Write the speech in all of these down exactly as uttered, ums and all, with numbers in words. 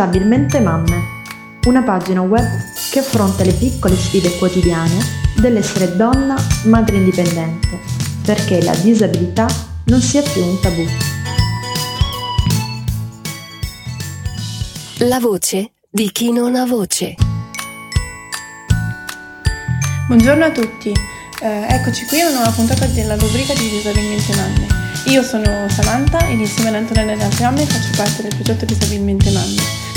Disabilmente Mamme, una pagina web che affronta le piccole sfide quotidiane dell'essere donna madre indipendente, perché la disabilità non sia più un tabù. La voce di chi non ha voce. Buongiorno a tutti, eh, eccoci qui in una nuova puntata della rubrica di Disabilmente Mamme. Io sono Samantha ed insieme ad Antonella e le altre mamme faccio parte del progetto Disabilmente Mamme.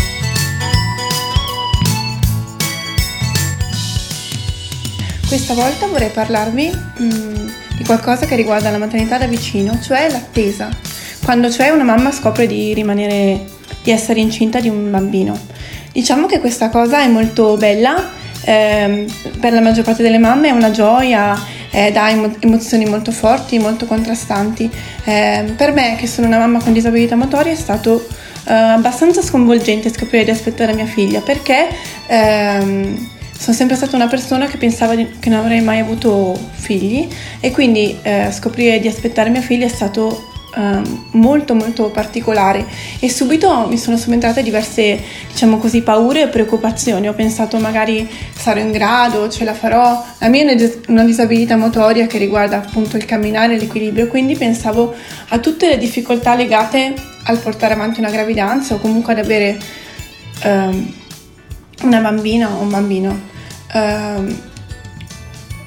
Questa volta vorrei parlarvi um, di qualcosa che riguarda la maternità da vicino, cioè l'attesa. Quando cioè una mamma scopre di rimanere, di essere incinta di un bambino. Diciamo che questa cosa è molto bella, ehm, per la maggior parte delle mamme è una gioia, Eh, da emo- emozioni molto forti, molto contrastanti. Eh, per me, che sono una mamma con disabilità motoria, è stato eh, abbastanza sconvolgente scoprire di aspettare mia figlia, perché ehm, sono sempre stata una persona che pensava di- che non avrei mai avuto figli, e quindi eh, scoprire di aspettare mia figlia è stato eh, molto molto particolare, e subito mi sono subentrate diverse, diciamo così, paure e preoccupazioni. Ho pensato: magari sarò in grado, ce la farò. La mia è una disabilità motoria che riguarda appunto il camminare e l'equilibrio, quindi pensavo a tutte le difficoltà legate al portare avanti una gravidanza o comunque ad avere um, una bambina o un bambino. Um,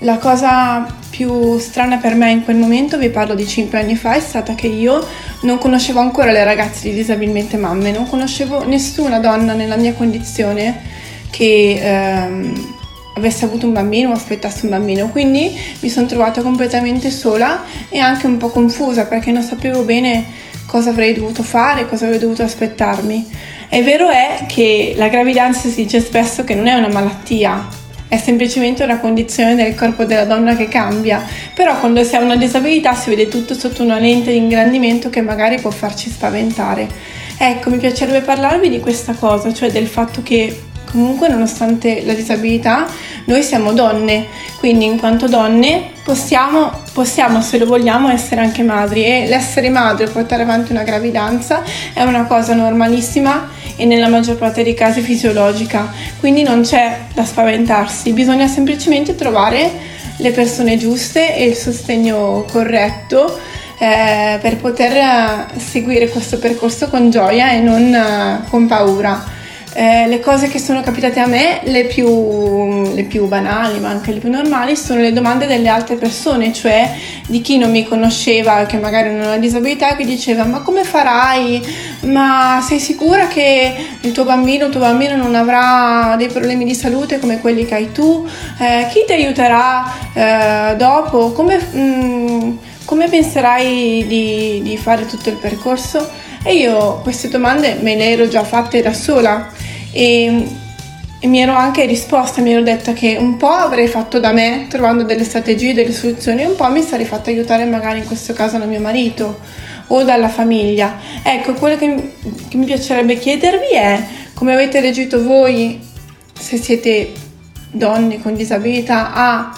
la cosa più strana per me in quel momento, vi parlo di cinque anni fa, è stata che io non conoscevo ancora le ragazze di Disabilmente Mamme, non conoscevo nessuna donna nella mia condizione che ehm, avesse avuto un bambino o aspettasse un bambino, quindi mi sono trovata completamente sola e anche un po' confusa, perché non sapevo bene cosa avrei dovuto fare, cosa avrei dovuto aspettarmi. È vero è che la gravidanza si dice spesso che non è una malattia, è semplicemente una condizione del corpo della donna che cambia, però quando si ha una disabilità si vede tutto sotto una lente di ingrandimento che magari può farci spaventare. Ecco, mi piacerebbe parlarvi di questa cosa, cioè del fatto che comunque, nonostante la disabilità, noi siamo donne, quindi in quanto donne possiamo, possiamo, se lo vogliamo, essere anche madri, e l'essere madre, portare avanti una gravidanza, è una cosa normalissima e nella maggior parte dei casi fisiologica, quindi non c'è da spaventarsi, bisogna semplicemente trovare le persone giuste e il sostegno corretto eh, per poter seguire questo percorso con gioia e non eh, con paura. Eh, le cose che sono capitate a me, le più, le più banali ma anche le più normali, sono le domande delle altre persone, cioè di chi non mi conosceva, che magari non ha una disabilità, che diceva: ma come farai? Ma sei sicura che il tuo bambino o tua bambina non avrà dei problemi di salute come quelli che hai tu? Eh, chi ti aiuterà eh, dopo? Come, mh, come penserai di, di fare tutto il percorso? E io queste domande me le ero già fatte da sola e, e mi ero anche risposta, mi ero detta che un po' avrei fatto da me, trovando delle strategie, delle soluzioni, e un po' mi sarei fatta aiutare magari in questo caso da mio marito o dalla famiglia. Ecco, quello che, che mi piacerebbe chiedervi è: come avete reagito voi, se siete donne con disabilità, a,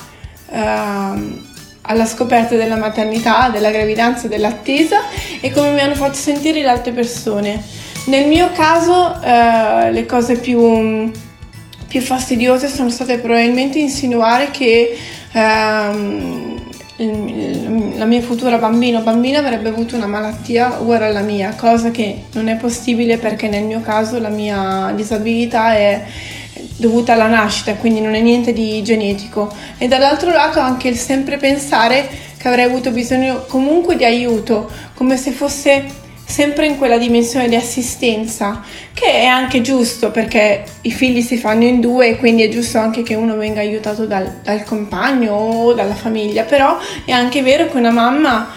uh, alla scoperta della maternità, della gravidanza, dell'attesa, e come mi hanno fatto sentire le altre persone? Nel mio caso eh, le cose più, più fastidiose sono state probabilmente insinuare che ehm, la mia futura bambina o bambina avrebbe avuto una malattia uguale alla mia, cosa che non è possibile, perché nel mio caso la mia disabilità è dovuta alla nascita, quindi non è niente di genetico. E dall'altro lato anche il sempre pensare che avrei avuto bisogno comunque di aiuto, come se fosse sempre in quella dimensione di assistenza, che è anche giusto, perché i figli si fanno in due e quindi è giusto anche che uno venga aiutato dal, dal compagno o dalla famiglia, però è anche vero che una mamma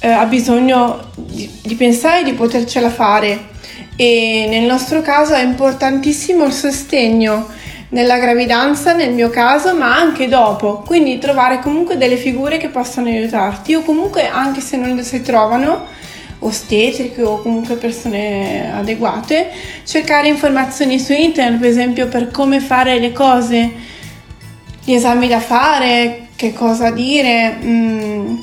eh, ha bisogno di, di pensare di potercela fare, e nel nostro caso è importantissimo il sostegno nella gravidanza, nel mio caso, ma anche dopo, quindi trovare comunque delle figure che possano aiutarti, o comunque, anche se non si trovano, ostetriche o comunque persone adeguate, cercare informazioni su internet, per esempio, per come fare le cose, gli esami da fare, che cosa dire, mh,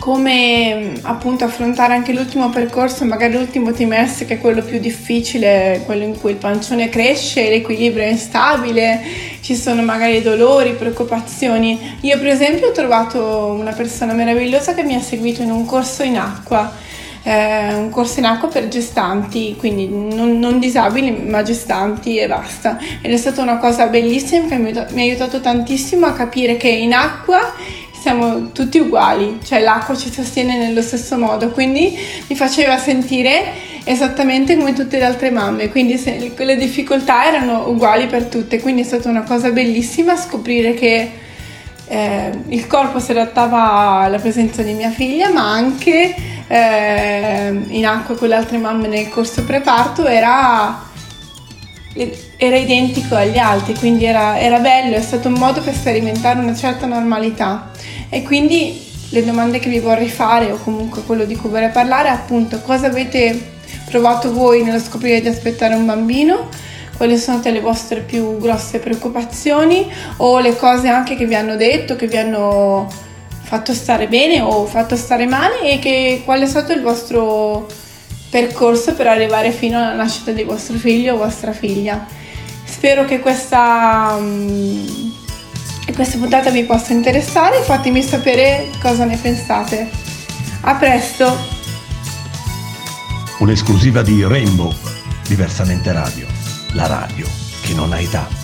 come appunto affrontare anche l'ultimo percorso, magari l'ultimo trimestre, che è quello più difficile, quello in cui il pancione cresce, l'equilibrio è instabile, ci sono magari dolori, preoccupazioni. Io per esempio ho trovato una persona meravigliosa che mi ha seguito in un corso in acqua, eh, un corso in acqua per gestanti, quindi non, non disabili ma gestanti e basta, ed è stata una cosa bellissima che mi, mi ha aiutato tantissimo a capire che in acqua siamo tutti uguali, cioè l'acqua ci sostiene nello stesso modo, quindi mi faceva sentire esattamente come tutte le altre mamme, quindi se, le difficoltà erano uguali per tutte, quindi è stata una cosa bellissima scoprire che eh, il corpo si adattava alla presenza di mia figlia, ma anche eh, in acqua con le altre mamme nel corso preparto era... era identico agli altri, quindi era, era bello, è stato un modo per sperimentare una certa normalità. E quindi le domande che vi vorrei fare, o comunque quello di cui vorrei parlare, è appunto cosa avete provato voi nello scoprire di aspettare un bambino, quali sono state le vostre più grosse preoccupazioni o le cose anche che vi hanno detto, che vi hanno fatto stare bene o fatto stare male, e che, qual è stato il vostro percorso per arrivare fino alla nascita di vostro figlio o vostra figlia. Spero che questa, um, questa puntata vi possa interessare, fatemi sapere cosa ne pensate. A presto! Un'esclusiva di Rainbow diversamente radio, la radio che non ha età.